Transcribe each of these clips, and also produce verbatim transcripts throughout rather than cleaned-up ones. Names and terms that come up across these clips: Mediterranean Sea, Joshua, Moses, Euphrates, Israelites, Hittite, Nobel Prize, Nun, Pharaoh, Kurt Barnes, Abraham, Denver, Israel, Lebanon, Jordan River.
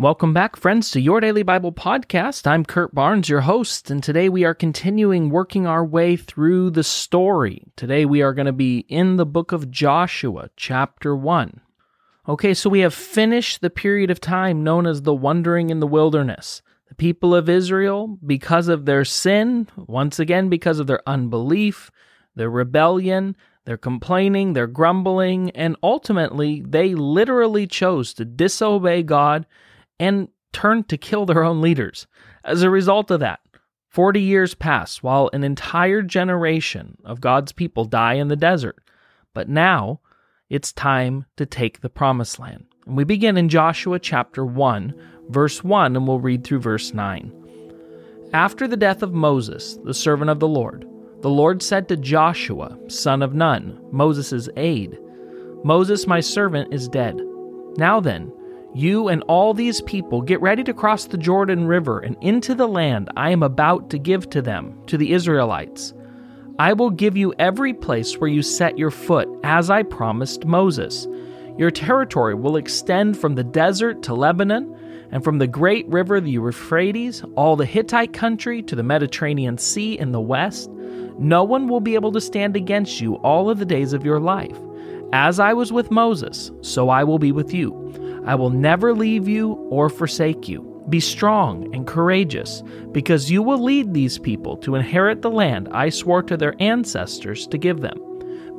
Welcome back, friends, to Your Daily Bible Podcast. I'm Kurt Barnes, your host, and today we are continuing working our way through the story. Today we are going to be in the book of Joshua, chapter one. Okay, so we have finished the period of time known as the wandering in the wilderness. The people of Israel, because of their sin, once again because of their unbelief, their rebellion, they're complaining, they're grumbling, and ultimately they literally chose to disobey God and turned to kill their own leaders. As a result of that, forty years pass while an entire generation of God's people die in the desert. But now it's time to take the promised land. And we begin in Joshua chapter one, verse one, and we'll read through verse nine. After the death of Moses, the servant of the Lord, the Lord said to Joshua, son of Nun, Moses' aide, "Moses, my servant, is dead. Now then, you and all these people get ready to cross the Jordan River and into the land I am about to give to them, to the Israelites. I will give you every place where you set your foot, as I promised Moses. Your territory will extend from the desert to Lebanon, and from the great river, the Euphrates, all the Hittite country to the Mediterranean Sea in the west. No one will be able to stand against you all of the days of your life. As I was with Moses, so I will be with you. I will never leave you or forsake you. Be strong and courageous, because you will lead these people to inherit the land I swore to their ancestors to give them.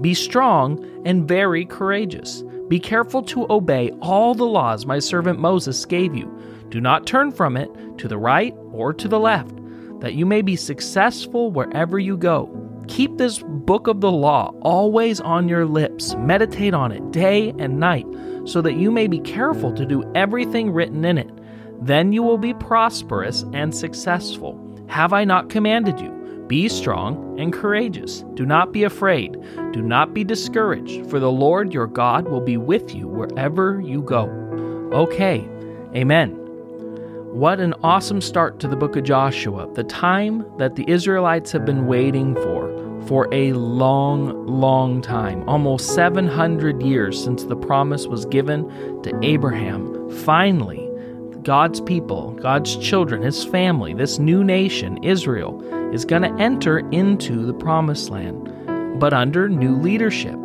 Be strong and very courageous. Be careful to obey all the laws my servant Moses gave you. Do not turn from it to the right or to the left, that you may be successful wherever you go. Keep this book of the law always on your lips. Meditate on it day and night, so that you may be careful to do everything written in it. Then you will be prosperous and successful. Have I not commanded you? Be strong and courageous. Do not be afraid. Do not be discouraged, for the Lord your God will be with you wherever you go." Okay, amen. What an awesome start to the book of Joshua, the time that the Israelites have been waiting for. For a long, long time, almost seven hundred years since the promise was given to Abraham. Finally, God's people, God's children, his family, this new nation, Israel, is going to enter into the promised land, but under new leadership.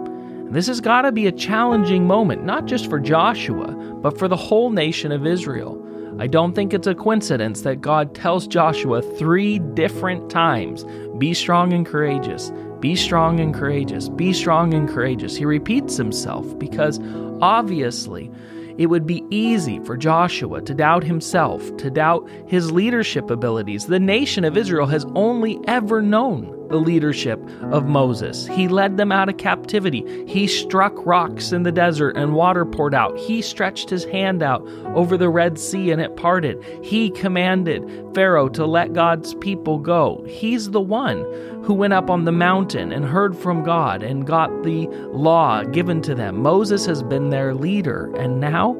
This has got to be a challenging moment, not just for Joshua, but for the whole nation of Israel. I don't think it's a coincidence that God tells Joshua three different times, be strong and courageous, be strong and courageous, be strong and courageous. He repeats himself because obviously it would be easy for Joshua to doubt himself, to doubt his leadership abilities. The nation of Israel has only ever known the leadership of Moses. He led them out of captivity. He struck rocks in the desert and water poured out. He stretched his hand out over the Red Sea and it parted. He commanded Pharaoh to let God's people go. He's the one who went up on the mountain and heard from God and got the law given to them. Moses has been their leader, and now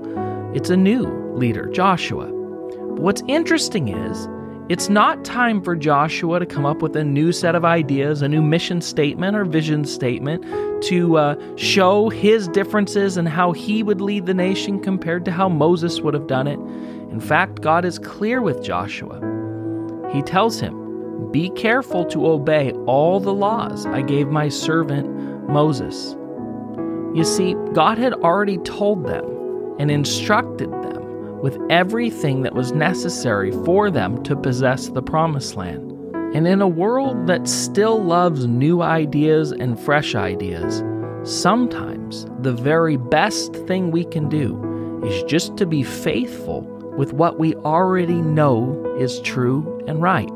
it's a new leader, Joshua. But what's interesting is, it's not time for Joshua to come up with a new set of ideas, a new mission statement or vision statement to uh, show his differences and how he would lead the nation compared to how Moses would have done it. In fact, God is clear with Joshua. He tells him, "Be careful to obey all the laws I gave my servant Moses." You see, God had already told them and instructed them with everything that was necessary for them to possess the promised land. And in a world that still loves new ideas and fresh ideas, sometimes the very best thing we can do is just to be faithful with what we already know is true and right.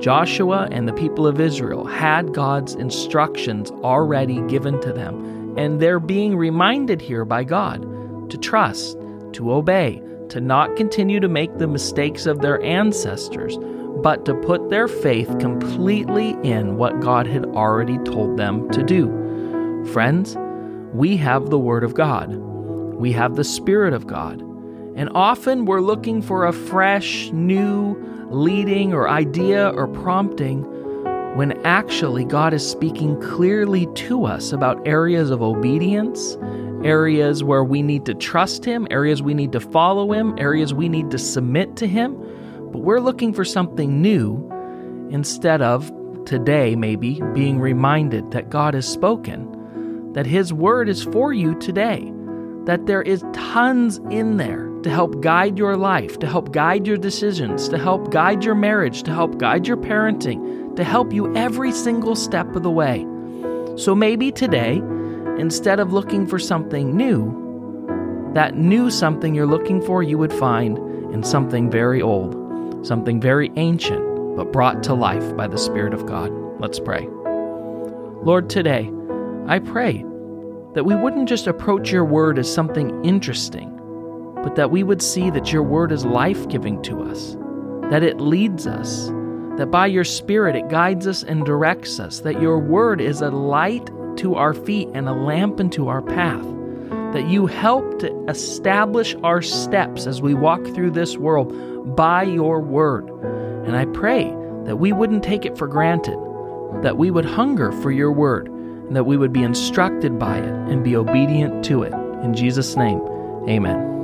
Joshua and the people of Israel had God's instructions already given to them, and they're being reminded here by God to trust, to obey, to not continue to make the mistakes of their ancestors, but to put their faith completely in what God had already told them to do. Friends, we have the Word of God. We have the Spirit of God. And often we're looking for a fresh, new leading or idea or prompting when actually God is speaking clearly to us about areas of obedience areas where we need to trust him, areas we need to follow him, areas we need to submit to him. But we're looking for something new instead of today, maybe, being reminded that God has spoken, that his word is for you today, that there is tons in there to help guide your life, to help guide your decisions, to help guide your marriage, to help guide your parenting, to help you every single step of the way. So maybe today, instead of looking for something new, that new something you're looking for you would find in something very old, something very ancient, but brought to life by the Spirit of God. Let's pray. Lord, today, I pray that we wouldn't just approach your word as something interesting, but that we would see that your word is life-giving to us, that it leads us, that by your Spirit it guides us and directs us, that your word is a light to our feet and a lamp unto our path, that you help to establish our steps as we walk through this world by your word. And I pray that we wouldn't take it for granted, that we would hunger for your word, and that we would be instructed by it and be obedient to it. In Jesus' name, amen.